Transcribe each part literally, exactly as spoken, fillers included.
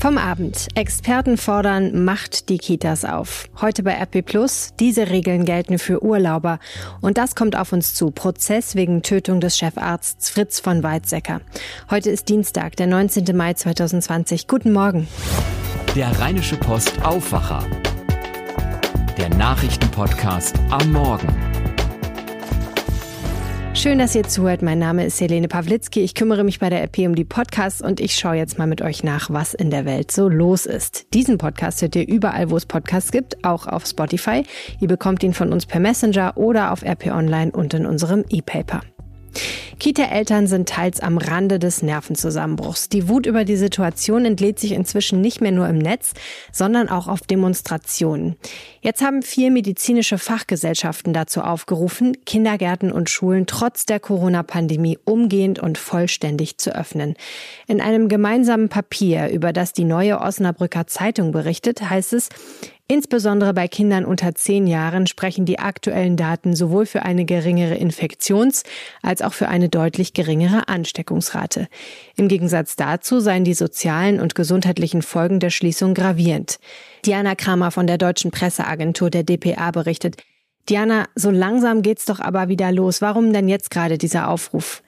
Vom Abend. Experten fordern, macht die Kitas auf. Heute bei R P Plus. Diese Regeln gelten für Urlauber. Und das kommt auf uns zu. Prozess wegen Tötung des Chefarztes Fritz von Weizsäcker. Heute ist Dienstag, der neunzehnten Mai zweitausendzwanzig. Guten Morgen. Der Rheinische Post Aufwacher. Der Nachrichtenpodcast am Morgen. Schön, dass ihr zuhört. Mein Name ist Helene Pawlitzki. Ich kümmere mich bei der R P um die Podcasts und ich schaue jetzt mal mit euch nach, was in der Welt so los ist. Diesen Podcast hört ihr überall, wo es Podcasts gibt, auch auf Spotify. Ihr bekommt ihn von uns per Messenger oder auf R P Online und in unserem E-Paper. Kita-Eltern sind teils am Rande des Nervenzusammenbruchs. Die Wut über die Situation entlädt sich inzwischen nicht mehr nur im Netz, sondern auch auf Demonstrationen. Jetzt haben vier medizinische Fachgesellschaften dazu aufgerufen, Kindergärten und Schulen trotz der Corona-Pandemie umgehend und vollständig zu öffnen. In einem gemeinsamen Papier, über das die Neue Osnabrücker Zeitung berichtet, heißt es: Insbesondere bei Kindern unter zehn Jahren sprechen die aktuellen Daten sowohl für eine geringere Infektions- als auch für eine deutlich geringere Ansteckungsrate. Im Gegensatz dazu seien die sozialen und gesundheitlichen Folgen der Schließung gravierend. Diana Kramer von der Deutschen Presseagentur der D P A berichtet: Diana, so langsam geht's doch aber wieder los. Warum denn jetzt gerade dieser Aufruf?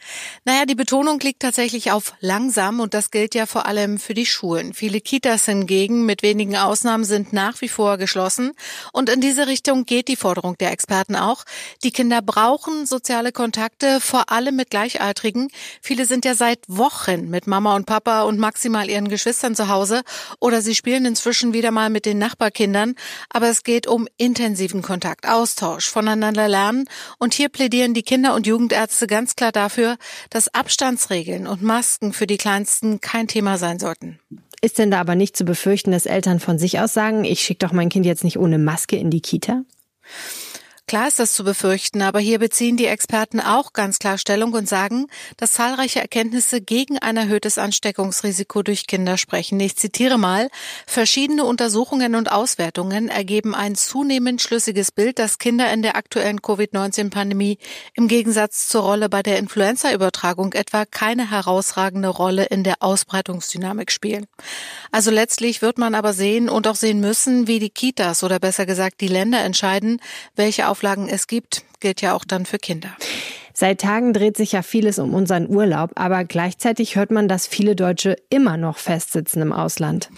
Naja, die Betonung liegt tatsächlich auf langsam und das gilt ja vor allem für die Schulen. Viele Kitas hingegen, mit wenigen Ausnahmen, sind nach wie vor geschlossen. Und in diese Richtung geht die Forderung der Experten auch. Die Kinder brauchen soziale Kontakte, vor allem mit Gleichaltrigen. Viele sind ja seit Wochen mit Mama und Papa und maximal ihren Geschwistern zu Hause. Oder sie spielen inzwischen wieder mal mit den Nachbarkindern. Aber es geht um intensiven Kontakt, Austausch, voneinander lernen. Und hier plädieren die Kinder- und Jugendärzte ganz klar dafür, dass Abstandsregeln und Masken für die Kleinsten kein Thema sein sollten. Ist denn da aber nicht zu befürchten, dass Eltern von sich aus sagen, ich schicke doch mein Kind jetzt nicht ohne Maske in die Kita? Klar ist das zu befürchten, aber hier beziehen die Experten auch ganz klar Stellung und sagen, dass zahlreiche Erkenntnisse gegen ein erhöhtes Ansteckungsrisiko durch Kinder sprechen. Ich zitiere mal: Verschiedene Untersuchungen und Auswertungen ergeben ein zunehmend schlüssiges Bild, dass Kinder in der aktuellen Covid neunzehn Pandemie im Gegensatz zur Rolle bei der Influenza-Übertragung etwa keine herausragende Rolle in der Ausbreitungsdynamik spielen. Also letztlich wird man aber sehen und auch sehen müssen, wie die Kitas oder besser gesagt die Länder entscheiden, welche Auflagen es gibt, gilt ja auch dann für Kinder. Seit Tagen dreht sich ja vieles um unseren Urlaub, aber gleichzeitig hört man, dass viele Deutsche immer noch festsitzen im Ausland.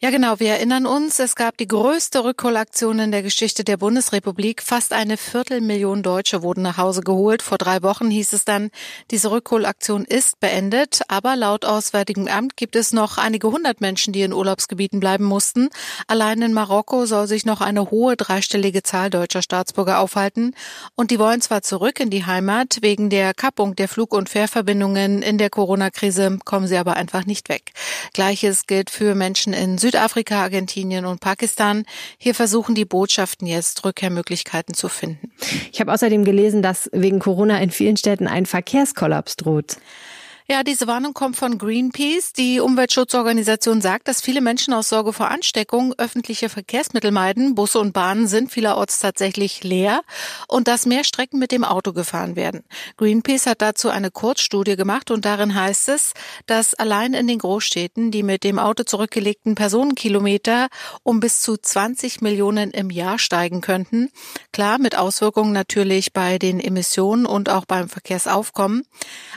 Ja genau, wir erinnern uns, es gab die größte Rückholaktion in der Geschichte der Bundesrepublik. Fast eine Viertelmillion Deutsche wurden nach Hause geholt. Vor drei Wochen hieß es dann, diese Rückholaktion ist beendet. Aber laut Auswärtigem Amt gibt es noch einige hundert Menschen, die in Urlaubsgebieten bleiben mussten. Allein in Marokko soll sich noch eine hohe dreistellige Zahl deutscher Staatsbürger aufhalten. Und die wollen zwar zurück in die Heimat, wegen der Kappung der Flug- und Fährverbindungen in der Corona-Krise kommen sie aber einfach nicht weg. Gleiches gilt für Menschen in Südafrika. Südafrika, Argentinien und Pakistan. Hier versuchen die Botschaften jetzt, Rückkehrmöglichkeiten zu finden. Ich habe außerdem gelesen, dass wegen Corona in vielen Städten ein Verkehrskollaps droht. Ja, diese Warnung kommt von Greenpeace. Die Umweltschutzorganisation sagt, dass viele Menschen aus Sorge vor Ansteckung öffentliche Verkehrsmittel meiden. Busse und Bahnen sind vielerorts tatsächlich leer und dass mehr Strecken mit dem Auto gefahren werden. Greenpeace hat dazu eine Kurzstudie gemacht und darin heißt es, dass allein in den Großstädten die mit dem Auto zurückgelegten Personenkilometer um bis zu zwanzig Millionen im Jahr steigen könnten. Klar, mit Auswirkungen natürlich bei den Emissionen und auch beim Verkehrsaufkommen.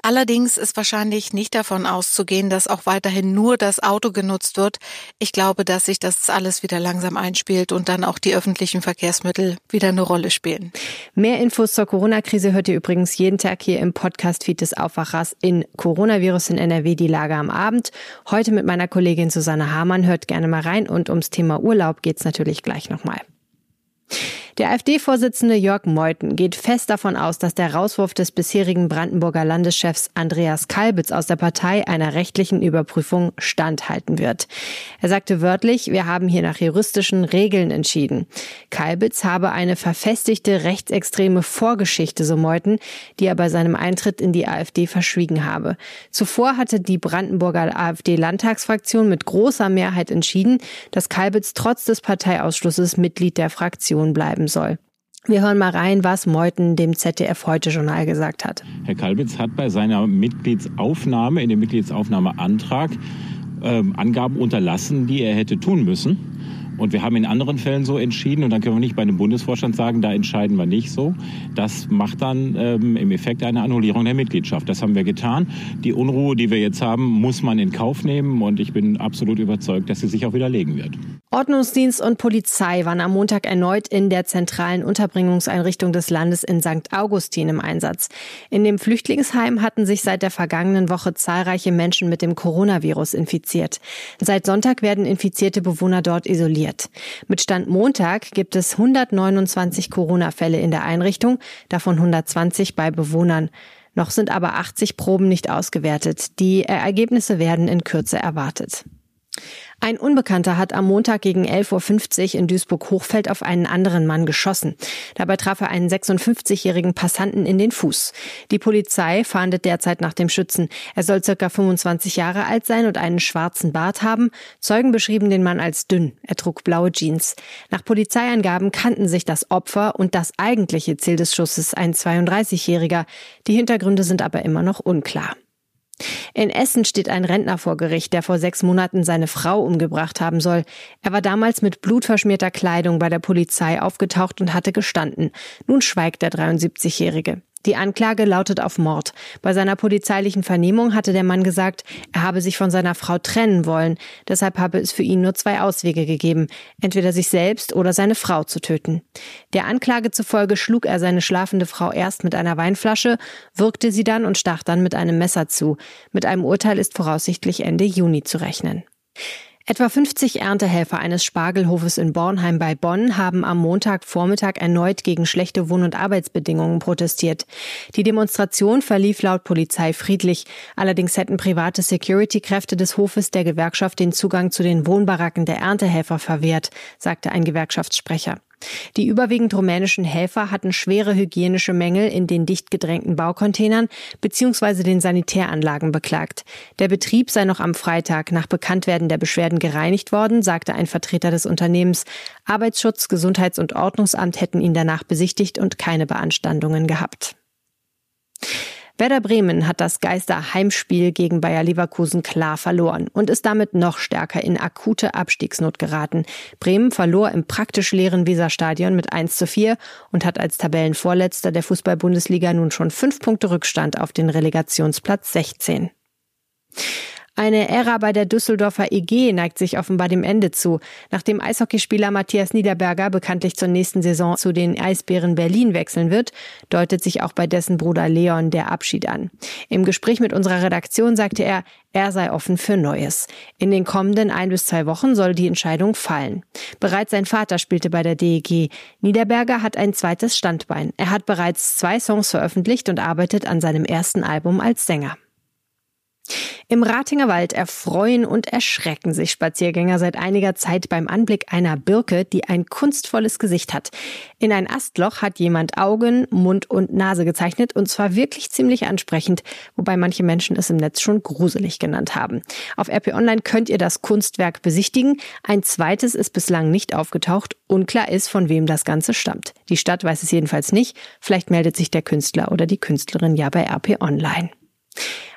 Allerdings ist wahrscheinlich Wahrscheinlich nicht davon auszugehen, dass auch weiterhin nur das Auto genutzt wird. Ich glaube, dass sich das alles wieder langsam einspielt und dann auch die öffentlichen Verkehrsmittel wieder eine Rolle spielen. Mehr Infos zur Corona-Krise hört ihr übrigens jeden Tag hier im Podcast-Feed des Aufwachers in Coronavirus in N R W, die Lage am Abend. Heute mit meiner Kollegin Susanne Hamann. Hört gerne mal rein und ums Thema Urlaub geht's natürlich gleich nochmal. Der A f D-Vorsitzende Jörg Meuthen geht fest davon aus, dass der Rauswurf des bisherigen Brandenburger Landeschefs Andreas Kalbitz aus der Partei einer rechtlichen Überprüfung standhalten wird. Er sagte wörtlich, wir haben hier nach juristischen Regeln entschieden. Kalbitz habe eine verfestigte rechtsextreme Vorgeschichte, so Meuthen, die er bei seinem Eintritt in die A f D verschwiegen habe. Zuvor hatte die Brandenburger A f D-Landtagsfraktion mit großer Mehrheit entschieden, dass Kalbitz trotz des Parteiausschlusses Mitglied der Fraktion bleiben soll. Wir hören mal rein, was Meuthen dem Z D F-Heute-Journal gesagt hat. Herr Kalbitz hat bei seiner Mitgliedsaufnahme, in dem Mitgliedsaufnahmeantrag, ähm, Angaben unterlassen, die er hätte tun müssen. Und wir haben in anderen Fällen so entschieden, und dann können wir nicht bei einem Bundesvorstand sagen, da entscheiden wir nicht so. Das macht dann ähm, im Effekt eine Annullierung der Mitgliedschaft. Das haben wir getan. Die Unruhe, die wir jetzt haben, muss man in Kauf nehmen. Und ich bin absolut überzeugt, dass sie sich auch widerlegen wird. Ordnungsdienst und Polizei waren am Montag erneut in der zentralen Unterbringungseinrichtung des Landes in Sankt Augustin im Einsatz. In dem Flüchtlingsheim hatten sich seit der vergangenen Woche zahlreiche Menschen mit dem Coronavirus infiziert. Seit Sonntag werden infizierte Bewohner dort isoliert. Mit Stand Montag gibt es hundertneunundzwanzig Corona-Fälle in der Einrichtung, davon hundertzwanzig bei Bewohnern. Noch sind aber achtzig Proben nicht ausgewertet. Die Ergebnisse werden in Kürze erwartet. Ein Unbekannter hat am Montag gegen elf Uhr fünfzig in Duisburg-Hochfeld auf einen anderen Mann geschossen. Dabei traf er einen sechsundfünfzigjährigen Passanten in den Fuß. Die Polizei fahndet derzeit nach dem Schützen. Er soll ca. fünfundzwanzig Jahre alt sein und einen schwarzen Bart haben. Zeugen beschrieben den Mann als dünn. Er trug blaue Jeans. Nach Polizeiangaben kannten sich das Opfer und das eigentliche Ziel des Schusses, ein zweiunddreißigjähriger. Die Hintergründe sind aber immer noch unklar. In Essen steht ein Rentner vor Gericht, der vor sechs Monaten seine Frau umgebracht haben soll. Er war damals mit blutverschmierter Kleidung bei der Polizei aufgetaucht und hatte gestanden. Nun schweigt der dreiundsiebzigjährige. Die Anklage lautet auf Mord. Bei seiner polizeilichen Vernehmung hatte der Mann gesagt, er habe sich von seiner Frau trennen wollen. Deshalb habe es für ihn nur zwei Auswege gegeben, entweder sich selbst oder seine Frau zu töten. Der Anklage zufolge schlug er seine schlafende Frau erst mit einer Weinflasche, würgte sie dann und stach dann mit einem Messer zu. Mit einem Urteil ist voraussichtlich Ende Juni zu rechnen. Etwa fünfzig Erntehelfer eines Spargelhofes in Bornheim bei Bonn haben am Montagvormittag erneut gegen schlechte Wohn- und Arbeitsbedingungen protestiert. Die Demonstration verlief laut Polizei friedlich. Allerdings hätten private Security-Kräfte des Hofes der Gewerkschaft den Zugang zu den Wohnbaracken der Erntehelfer verwehrt, sagte ein Gewerkschaftssprecher. Die überwiegend rumänischen Helfer hatten schwere hygienische Mängel in den dicht gedrängten Baucontainern bzw. den Sanitäranlagen beklagt. Der Betrieb sei noch am Freitag nach Bekanntwerden der Beschwerden gereinigt worden, sagte ein Vertreter des Unternehmens. Arbeitsschutz, Gesundheits- und Ordnungsamt hätten ihn danach besichtigt und keine Beanstandungen gehabt. Werder Bremen hat das Geisterheimspiel gegen Bayer Leverkusen klar verloren und ist damit noch stärker in akute Abstiegsnot geraten. Bremen verlor im praktisch leeren Weserstadion mit eins zu vier und hat als Tabellenvorletzter der Fußball-Bundesliga nun schon fünf Punkte Rückstand auf den Relegationsplatz sechzehn. Eine Ära bei der Düsseldorfer E G neigt sich offenbar dem Ende zu. Nachdem Eishockeyspieler Matthias Niederberger bekanntlich zur nächsten Saison zu den Eisbären Berlin wechseln wird, deutet sich auch bei dessen Bruder Leon der Abschied an. Im Gespräch mit unserer Redaktion sagte er, er sei offen für Neues. In den kommenden ein bis zwei Wochen soll die Entscheidung fallen. Bereits sein Vater spielte bei der D E G. Niederberger hat ein zweites Standbein. Er hat bereits zwei Songs veröffentlicht und arbeitet an seinem ersten Album als Sänger. Im Ratinger Wald erfreuen und erschrecken sich Spaziergänger seit einiger Zeit beim Anblick einer Birke, die ein kunstvolles Gesicht hat. In ein Astloch hat jemand Augen, Mund und Nase gezeichnet, und zwar wirklich ziemlich ansprechend, wobei manche Menschen es im Netz schon gruselig genannt haben. Auf R P Online könnt ihr das Kunstwerk besichtigen. Ein zweites ist bislang nicht aufgetaucht. Unklar ist, von wem das Ganze stammt. Die Stadt weiß es jedenfalls nicht. Vielleicht meldet sich der Künstler oder die Künstlerin ja bei R P Online.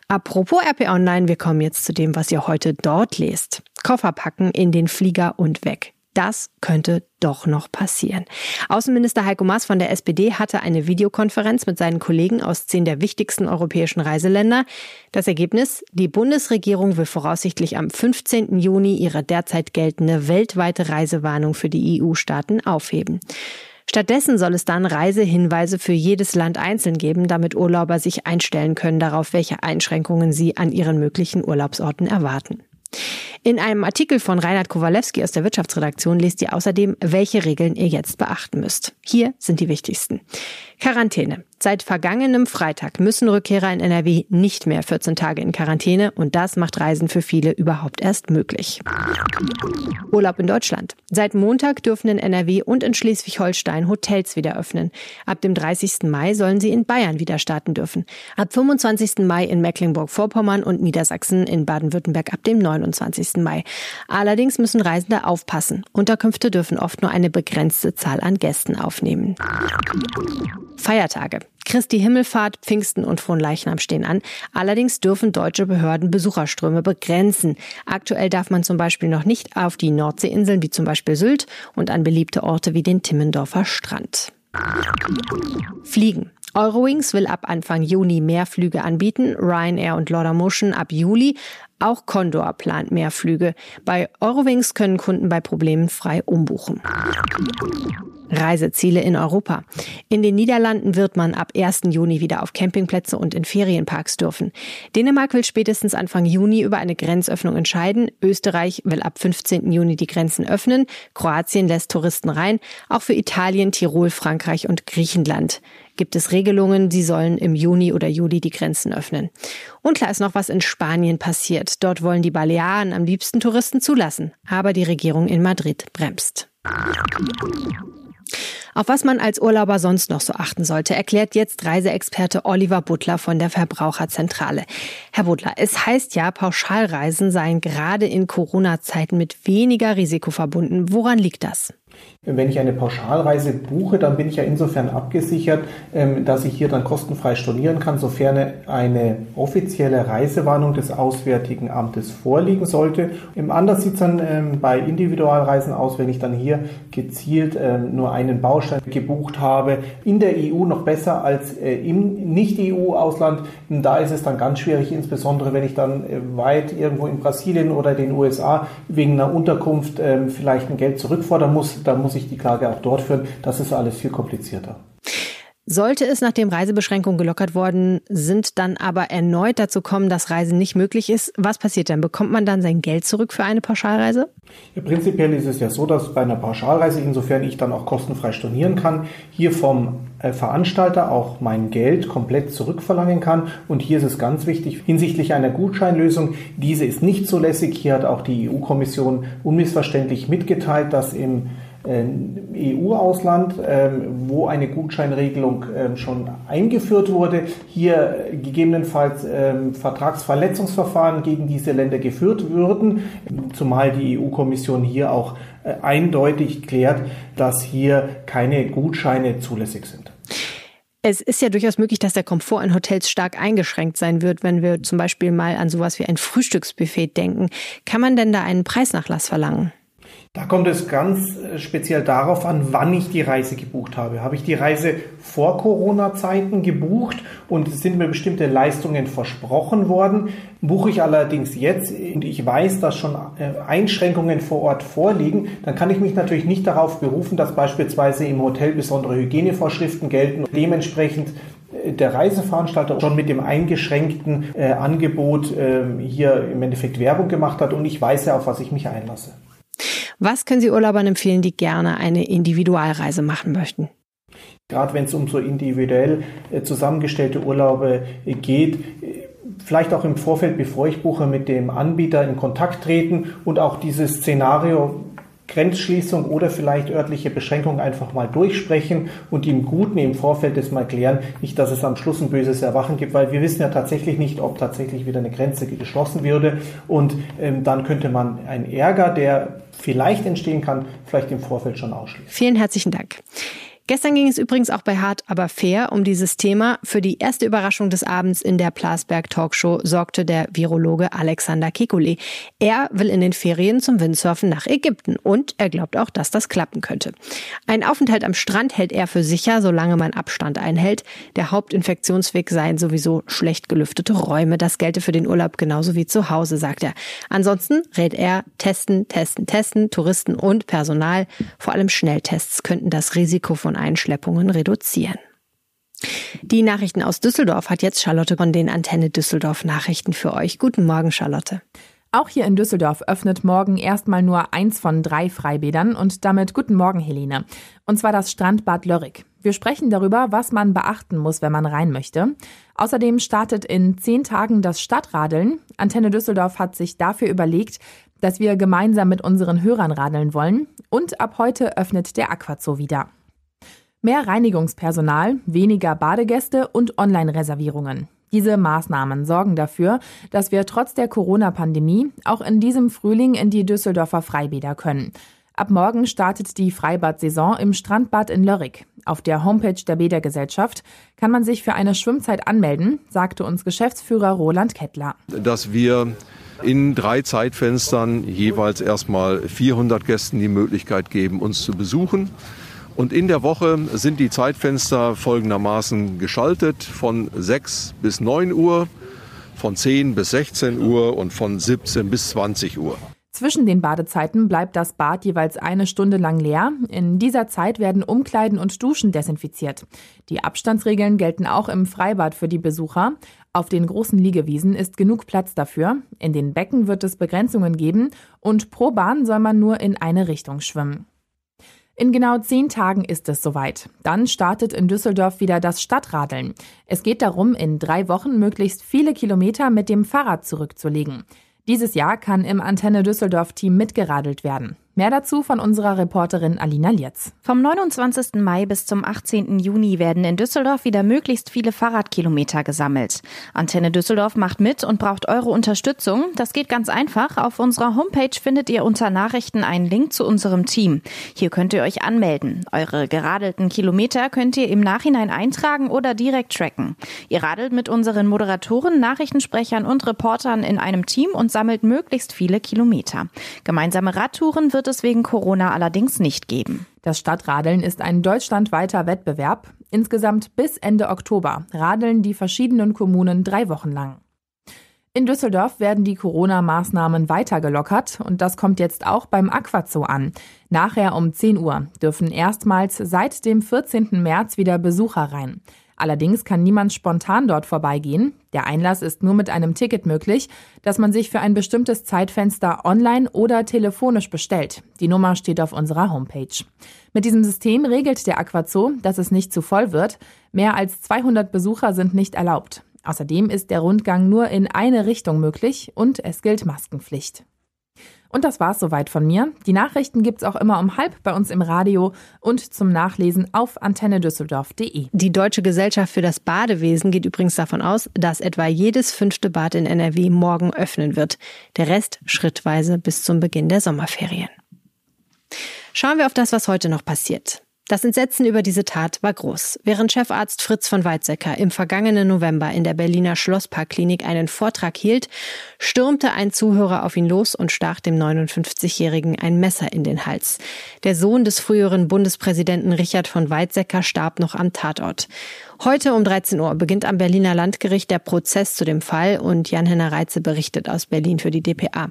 Apropos R P Online, wir kommen jetzt zu dem, was ihr heute dort lest. Koffer packen, in den Flieger und weg. Das könnte doch noch passieren. Außenminister Heiko Maas von der S P D hatte eine Videokonferenz mit seinen Kollegen aus zehn der wichtigsten europäischen Reiseländer. Das Ergebnis? Die Bundesregierung will voraussichtlich am fünfzehnten Juni ihre derzeit geltende weltweite Reisewarnung für die E U-Staaten aufheben. Stattdessen soll es dann Reisehinweise für jedes Land einzeln geben, damit Urlauber sich einstellen können darauf, welche Einschränkungen sie an ihren möglichen Urlaubsorten erwarten. In einem Artikel von Reinhard Kowalewski aus der Wirtschaftsredaktion lest ihr außerdem, welche Regeln ihr jetzt beachten müsst. Hier sind die wichtigsten. Quarantäne. Seit vergangenem Freitag müssen Rückkehrer in N R W nicht mehr vierzehn Tage in Quarantäne, und das macht Reisen für viele überhaupt erst möglich. Urlaub in Deutschland. Seit Montag dürfen in N R W und in Schleswig-Holstein Hotels wieder öffnen. Ab dem dreißigsten Mai sollen sie in Bayern wieder starten dürfen. Ab fünfundzwanzigsten Mai in Mecklenburg-Vorpommern und Niedersachsen, in Baden-Württemberg ab dem neunundzwanzigsten Mai. Allerdings müssen Reisende aufpassen. Unterkünfte dürfen oft nur eine begrenzte Zahl an Gästen aufnehmen. Feiertage. Christi Himmelfahrt, Pfingsten und Fronleichnam stehen an. Allerdings dürfen deutsche Behörden Besucherströme begrenzen. Aktuell darf man zum Beispiel noch nicht auf die Nordseeinseln wie zum Beispiel Sylt und an beliebte Orte wie den Timmendorfer Strand. Fliegen. Eurowings will ab Anfang Juni mehr Flüge anbieten, Ryanair und Laudamotion ab Juli. Auch Condor plant mehr Flüge. Bei Eurowings können Kunden bei Problemen frei umbuchen. Reiseziele in Europa. In den Niederlanden wird man ab ersten Juni wieder auf Campingplätze und in Ferienparks dürfen. Dänemark will spätestens Anfang Juni über eine Grenzöffnung entscheiden. Österreich will ab fünfzehnten Juni die Grenzen öffnen. Kroatien lässt Touristen rein. Auch für Italien, Tirol, Frankreich und Griechenland gibt es Regelungen. Sie sollen im Juni oder Juli die Grenzen öffnen. Und klar ist noch, was in Spanien passiert. Dort wollen die Balearen am liebsten Touristen zulassen. Aber die Regierung in Madrid bremst. Auf was man als Urlauber sonst noch so achten sollte, erklärt jetzt Reiseexperte Oliver Butler von der Verbraucherzentrale. Herr Butler, es heißt ja, Pauschalreisen seien gerade in Corona-Zeiten mit weniger Risiko verbunden. Woran liegt das? Wenn ich eine Pauschalreise buche, dann bin ich ja insofern abgesichert, dass ich hier dann kostenfrei stornieren kann, sofern eine offizielle Reisewarnung des Auswärtigen Amtes vorliegen sollte. Anders sieht es dann bei Individualreisen aus, wenn ich dann hier gezielt nur einen Baustein gebucht habe. In der E U noch besser als im Nicht-E U-Ausland. Da ist es dann ganz schwierig, insbesondere wenn ich dann weit irgendwo in Brasilien oder den U S A wegen einer Unterkunft vielleicht ein Geld zurückfordern muss. Dann muss ich die Klage auch dort führen. Das ist alles viel komplizierter. Sollte es, nachdem Reisebeschränkungen gelockert worden sind, dann aber erneut dazu kommen, dass Reisen nicht möglich ist, was passiert dann? Bekommt man dann sein Geld zurück für eine Pauschalreise? Ja, prinzipiell ist es ja so, dass bei einer Pauschalreise, insofern ich dann auch kostenfrei stornieren kann, hier vom Veranstalter auch mein Geld komplett zurückverlangen kann. Und hier ist es ganz wichtig, hinsichtlich einer Gutscheinlösung, diese ist nicht zulässig. Hier hat auch die E U-Kommission unmissverständlich mitgeteilt, dass im E U-Ausland, wo eine Gutscheinregelung schon eingeführt wurde, hier gegebenenfalls Vertragsverletzungsverfahren gegen diese Länder geführt würden, zumal die E U-Kommission hier auch eindeutig klärt, dass hier keine Gutscheine zulässig sind. Es ist ja durchaus möglich, dass der Komfort in Hotels stark eingeschränkt sein wird, wenn wir zum Beispiel mal an sowas wie ein Frühstücksbuffet denken. Kann man denn da einen Preisnachlass verlangen? Da kommt es ganz speziell darauf an, wann ich die Reise gebucht habe. Habe ich die Reise vor Corona-Zeiten gebucht und es sind mir bestimmte Leistungen versprochen worden? Buche ich allerdings jetzt und ich weiß, dass schon Einschränkungen vor Ort vorliegen, dann kann ich mich natürlich nicht darauf berufen, dass beispielsweise im Hotel besondere Hygienevorschriften gelten. Dementsprechend der Reiseveranstalter schon mit dem eingeschränkten äh, Angebot äh, hier im Endeffekt Werbung gemacht hat und ich weiß ja, auf was ich mich einlasse. Was können Sie Urlaubern empfehlen, die gerne eine Individualreise machen möchten? Gerade wenn es um so individuell zusammengestellte Urlaube geht, vielleicht auch im Vorfeld, bevor ich buche, mit dem Anbieter in Kontakt treten und auch dieses Szenario Grenzschließung oder vielleicht örtliche Beschränkung einfach mal durchsprechen und im Guten im Vorfeld das mal klären. Nicht, dass es am Schluss ein böses Erwachen gibt, weil wir wissen ja tatsächlich nicht, ob tatsächlich wieder eine Grenze geschlossen würde. Und ähm, dann könnte man einen Ärger, der vielleicht entstehen kann, vielleicht im Vorfeld schon ausschließen. Vielen herzlichen Dank. Gestern ging es übrigens auch bei Hart aber fair um dieses Thema. Für die erste Überraschung des Abends in der Plasberg-Talkshow sorgte der Virologe Alexander Kekulé. Er will in den Ferien zum Windsurfen nach Ägypten und er glaubt auch, dass das klappen könnte. Einen Aufenthalt am Strand hält er für sicher, solange man Abstand einhält. Der Hauptinfektionsweg seien sowieso schlecht gelüftete Räume. Das gelte für den Urlaub genauso wie zu Hause, sagt er. Ansonsten rät er, testen, testen, testen, Touristen und Personal. Vor allem Schnelltests könnten das Risiko von Einschleppungen reduzieren. Die Nachrichten aus Düsseldorf hat jetzt Charlotte von den Antenne Düsseldorf Nachrichten für euch. Guten Morgen, Charlotte. Auch hier in Düsseldorf öffnet morgen erstmal nur eins von drei Freibädern und damit guten Morgen, Helene. Und zwar das Strandbad Lörrick. Wir sprechen darüber, was man beachten muss, wenn man rein möchte. Außerdem startet in zehn Tagen das Stadtradeln. Antenne Düsseldorf hat sich dafür überlegt, dass wir gemeinsam mit unseren Hörern radeln wollen. Und ab heute öffnet der Aquazoo wieder. Mehr Reinigungspersonal, weniger Badegäste und Online-Reservierungen. Diese Maßnahmen sorgen dafür, dass wir trotz der Corona-Pandemie auch in diesem Frühling in die Düsseldorfer Freibäder können. Ab morgen startet die Freibad-Saison im Strandbad in Lörrick. Auf der Homepage der Bädergesellschaft kann man sich für eine Schwimmzeit anmelden, sagte uns Geschäftsführer Roland Kettler. Dass wir in drei Zeitfenstern jeweils erstmal vierhundert Gästen die Möglichkeit geben, uns zu besuchen. Und in der Woche sind die Zeitfenster folgendermaßen geschaltet: von sechs bis neun Uhr, von zehn bis sechzehn Uhr und von siebzehn bis zwanzig Uhr. Zwischen den Badezeiten bleibt das Bad jeweils eine Stunde lang leer. In dieser Zeit werden Umkleiden und Duschen desinfiziert. Die Abstandsregeln gelten auch im Freibad für die Besucher. Auf den großen Liegewiesen ist genug Platz dafür. In den Becken wird es Begrenzungen geben und pro Bahn soll man nur in eine Richtung schwimmen. In genau zehn Tagen ist es soweit. Dann startet in Düsseldorf wieder das Stadtradeln. Es geht darum, in drei Wochen möglichst viele Kilometer mit dem Fahrrad zurückzulegen. Dieses Jahr kann im Antenne Düsseldorf-Team mitgeradelt werden. Mehr dazu von unserer Reporterin Alina Lietz. Vom neunundzwanzigsten Mai bis zum achtzehnten Juni werden in Düsseldorf wieder möglichst viele Fahrradkilometer gesammelt. Antenne Düsseldorf macht mit und braucht eure Unterstützung. Das geht ganz einfach. Auf unserer Homepage findet ihr unter Nachrichten einen Link zu unserem Team. Hier könnt ihr euch anmelden. Eure geradelten Kilometer könnt ihr im Nachhinein eintragen oder direkt tracken. Ihr radelt mit unseren Moderatoren, Nachrichtensprechern und Reportern in einem Team und sammelt möglichst viele Kilometer. Gemeinsame Radtouren wird es wegen Corona allerdings nicht geben. Das Stadtradeln ist ein deutschlandweiter Wettbewerb. Insgesamt bis Ende Oktober radeln die verschiedenen Kommunen drei Wochen lang. In Düsseldorf werden die Corona-Maßnahmen weiter gelockert und das kommt jetzt auch beim Aquazoo an. Nachher um zehn Uhr dürfen erstmals seit dem vierzehnten März wieder Besucher rein. Allerdings kann niemand spontan dort vorbeigehen. Der Einlass ist nur mit einem Ticket möglich, das man sich für ein bestimmtes Zeitfenster online oder telefonisch bestellt. Die Nummer steht auf unserer Homepage. Mit diesem System regelt der Aquazoo, dass es nicht zu voll wird. Mehr als zweihundert Besucher sind nicht erlaubt. Außerdem ist der Rundgang nur in eine Richtung möglich und es gilt Maskenpflicht. Und das war's soweit von mir. Die Nachrichten gibt's auch immer um halb bei uns im Radio und zum Nachlesen auf antenne düsseldorf punkt de. Die Deutsche Gesellschaft für das Badewesen geht übrigens davon aus, dass etwa jedes fünfte Bad in N R W morgen öffnen wird. Der Rest schrittweise bis zum Beginn der Sommerferien. Schauen wir auf das, was heute noch passiert. Das Entsetzen über diese Tat war groß. Während Chefarzt Fritz von Weizsäcker im vergangenen November in der Berliner Schlossparkklinik einen Vortrag hielt, stürmte ein Zuhörer auf ihn los und stach dem neunundfünfzigjährigen ein Messer in den Hals. Der Sohn des früheren Bundespräsidenten Richard von Weizsäcker starb noch am Tatort. Heute um dreizehn Uhr beginnt am Berliner Landgericht der Prozess zu dem Fall und Jan-Henner Reitze berichtet aus Berlin für die D P A.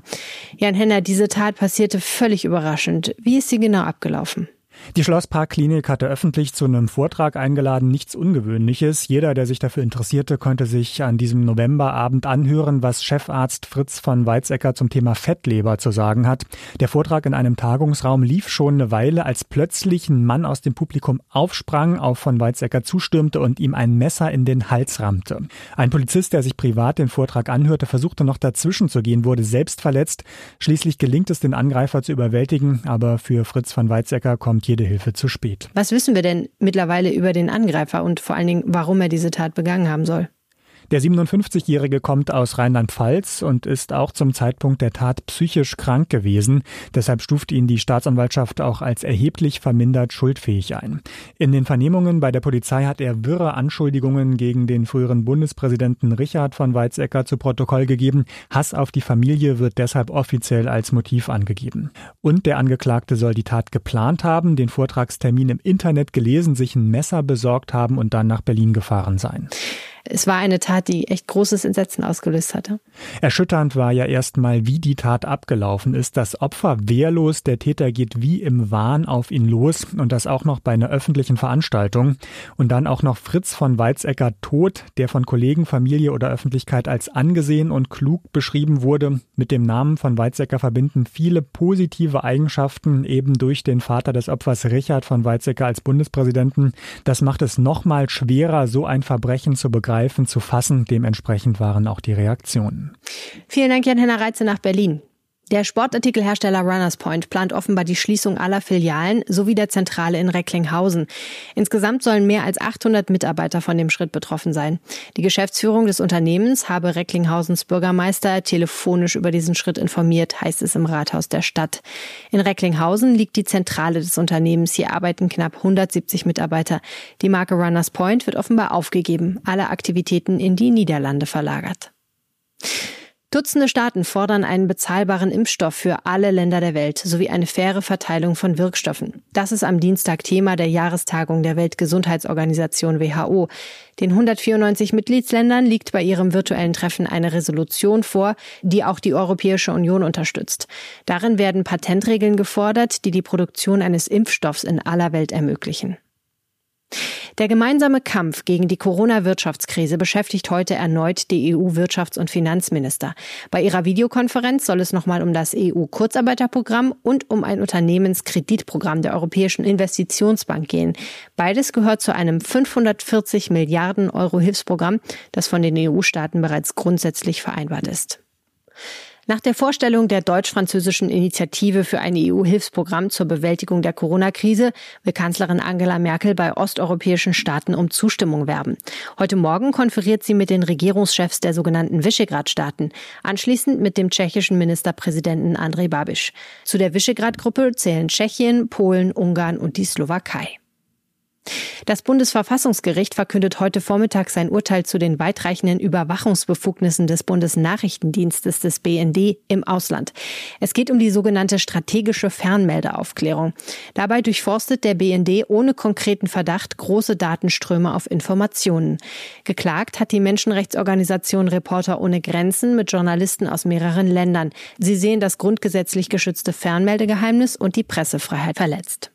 Jan-Henner, diese Tat passierte völlig überraschend. Wie ist sie genau abgelaufen? Die Schlossparkklinik hatte öffentlich zu einem Vortrag eingeladen, nichts Ungewöhnliches. Jeder, der sich dafür interessierte, konnte sich an diesem Novemberabend anhören, was Chefarzt Fritz von Weizsäcker zum Thema Fettleber zu sagen hat. Der Vortrag in einem Tagungsraum lief schon eine Weile, als plötzlich ein Mann aus dem Publikum aufsprang, auf von Weizsäcker zustürmte und ihm ein Messer in den Hals rammte. Ein Polizist, der sich privat den Vortrag anhörte, versuchte noch dazwischen zu gehen, wurde selbst verletzt. Schließlich gelingt es, den Angreifer zu überwältigen, aber für Fritz von Weizsäcker kommt jede Hilfe zu spät. Was wissen wir denn mittlerweile über den Angreifer und vor allen Dingen, warum er diese Tat begangen haben soll? Der siebenundfünfzigjährige kommt aus Rheinland-Pfalz und ist auch zum Zeitpunkt der Tat psychisch krank gewesen. Deshalb stuft ihn die Staatsanwaltschaft auch als erheblich vermindert schuldfähig ein. In den Vernehmungen bei der Polizei hat er wirre Anschuldigungen gegen den früheren Bundespräsidenten Richard von Weizsäcker zu Protokoll gegeben. Hass auf die Familie wird deshalb offiziell als Motiv angegeben. Und der Angeklagte soll die Tat geplant haben, den Vortragstermin im Internet gelesen, sich ein Messer besorgt haben und dann nach Berlin gefahren sein. Es war eine Tat, die echt großes Entsetzen ausgelöst hatte. Erschütternd war ja erstmal, wie die Tat abgelaufen ist. Das Opfer wehrlos, der Täter geht wie im Wahn auf ihn los und das auch noch bei einer öffentlichen Veranstaltung. Und dann auch noch Fritz von Weizsäcker tot, der von Kollegen, Familie oder Öffentlichkeit als angesehen und klug beschrieben wurde. Mit dem Namen von Weizsäcker verbinden viele positive Eigenschaften eben durch den Vater des Opfers Richard von Weizsäcker als Bundespräsidenten. Das macht es nochmal schwerer, so ein Verbrechen zu begreifen. zu fassen. Dementsprechend waren auch die Reaktionen. Vielen Dank, Jan-Henner Reitze nach Berlin. Der Sportartikelhersteller Runners Point plant offenbar die Schließung aller Filialen sowie der Zentrale in Recklinghausen. Insgesamt sollen mehr als achthundert Mitarbeiter von dem Schritt betroffen sein. Die Geschäftsführung des Unternehmens habe Recklinghausens Bürgermeister telefonisch über diesen Schritt informiert, heißt es im Rathaus der Stadt. In Recklinghausen liegt die Zentrale des Unternehmens. Hier arbeiten knapp hundertsiebzig Mitarbeiter. Die Marke Runners Point wird offenbar aufgegeben, alle Aktivitäten in die Niederlande verlagert. Dutzende Staaten fordern einen bezahlbaren Impfstoff für alle Länder der Welt sowie eine faire Verteilung von Wirkstoffen. Das ist am Dienstag Thema der Jahrestagung der Weltgesundheitsorganisation W H O. Den hundertvierundneunzig Mitgliedsländern liegt bei ihrem virtuellen Treffen eine Resolution vor, die auch die Europäische Union unterstützt. Darin werden Patentregeln gefordert, die die Produktion eines Impfstoffs in aller Welt ermöglichen. Der gemeinsame Kampf gegen die Corona-Wirtschaftskrise beschäftigt heute erneut die E U-Wirtschafts- und Finanzminister. Bei ihrer Videokonferenz soll es nochmal um das E U-Kurzarbeiterprogramm und um ein Unternehmenskreditprogramm der Europäischen Investitionsbank gehen. Beides gehört zu einem fünfhundertvierzig Milliarden Euro Hilfsprogramm, das von den E U-Staaten bereits grundsätzlich vereinbart ist. Nach der Vorstellung der deutsch-französischen Initiative für ein E U-Hilfsprogramm zur Bewältigung der Corona-Krise will Kanzlerin Angela Merkel bei osteuropäischen Staaten um Zustimmung werben. Heute Morgen konferiert sie mit den Regierungschefs der sogenannten Visegrad-Staaten, anschließend mit dem tschechischen Ministerpräsidenten Andrej Babiš. Zu der Visegrad-Gruppe zählen Tschechien, Polen, Ungarn und die Slowakei. Das Bundesverfassungsgericht verkündet heute Vormittag sein Urteil zu den weitreichenden Überwachungsbefugnissen des Bundesnachrichtendienstes des B N D im Ausland. Es geht um die sogenannte strategische Fernmelderaufklärung. Dabei durchforstet der B N D ohne konkreten Verdacht große Datenströme auf Informationen. Geklagt hat die Menschenrechtsorganisation Reporter ohne Grenzen mit Journalisten aus mehreren Ländern. Sie sehen das grundgesetzlich geschützte Fernmeldegeheimnis und die Pressefreiheit verletzt.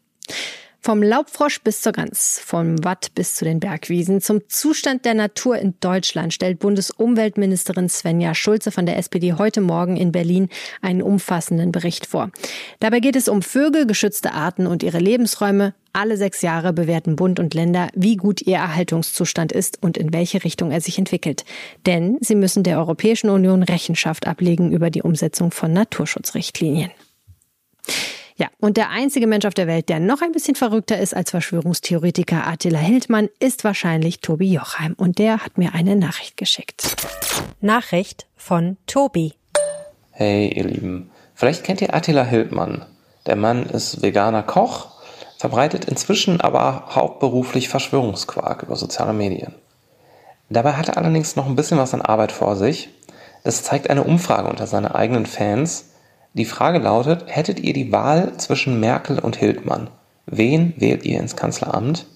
Vom Laubfrosch bis zur Gans, vom Watt bis zu den Bergwiesen, zum Zustand der Natur in Deutschland stellt Bundesumweltministerin Svenja Schulze von der S P D heute Morgen in Berlin einen umfassenden Bericht vor. Dabei geht es um Vögel, geschützte Arten und ihre Lebensräume. Alle sechs Jahre bewerten Bund und Länder, wie gut ihr Erhaltungszustand ist und in welche Richtung er sich entwickelt. Denn sie müssen der Europäischen Union Rechenschaft ablegen über die Umsetzung von Naturschutzrichtlinien. Ja, und der einzige Mensch auf der Welt, der noch ein bisschen verrückter ist als Verschwörungstheoretiker Attila Hildmann, ist wahrscheinlich Tobi Jochheim. Und der hat mir eine Nachricht geschickt. Nachricht von Tobi. Hey, ihr Lieben. Vielleicht kennt ihr Attila Hildmann. Der Mann ist veganer Koch, verbreitet inzwischen aber hauptberuflich Verschwörungsquark über soziale Medien. Dabei hat er allerdings noch ein bisschen was an Arbeit vor sich. Das zeigt eine Umfrage unter seinen eigenen Fans. Die Frage lautet, hättet ihr die Wahl zwischen Merkel und Hildmann? Wen wählt ihr ins Kanzleramt?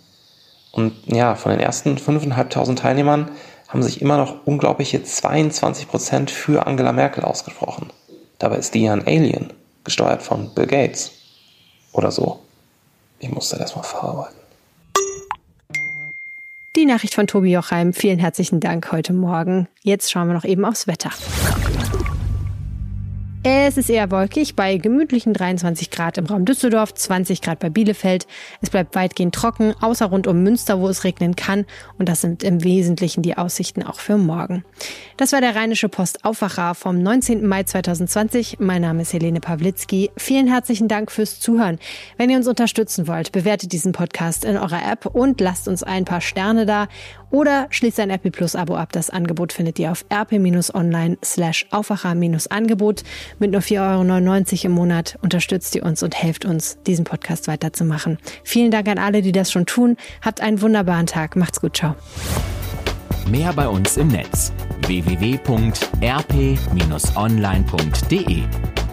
Und ja, von den ersten fünftausendfünfhundert Teilnehmern haben sich immer noch unglaubliche zweiundzwanzig Prozent für Angela Merkel ausgesprochen. Dabei ist die ja ein Alien, gesteuert von Bill Gates. Oder so. Ich musste das mal verarbeiten. Die Nachricht von Tobi Jochheim. Vielen herzlichen Dank heute Morgen. Jetzt schauen wir noch eben aufs Wetter. Es ist eher wolkig bei gemütlichen dreiundzwanzig Grad im Raum Düsseldorf, zwanzig Grad bei Bielefeld. Es bleibt weitgehend trocken, außer rund um Münster, wo es regnen kann. Und das sind im Wesentlichen die Aussichten auch für morgen. Das war der Rheinische Post Aufwacher vom neunzehnten Mai zweitausendzwanzig. Mein Name ist Helene Pawlitzki. Vielen herzlichen Dank fürs Zuhören. Wenn ihr uns unterstützen wollt, bewertet diesen Podcast in eurer App und lasst uns ein paar Sterne da. Oder schließt ein R P Plus Abo ab. Das Angebot findet ihr auf r p online slash aufwacher Angebot. Mit nur vier Euro neunundneunzig im Monat unterstützt ihr uns und helft uns, diesen Podcast weiterzumachen. Vielen Dank an alle, die das schon tun. Habt einen wunderbaren Tag. Macht's gut. Ciao. Mehr bei uns im Netz. w w w punkt r p online punkt d e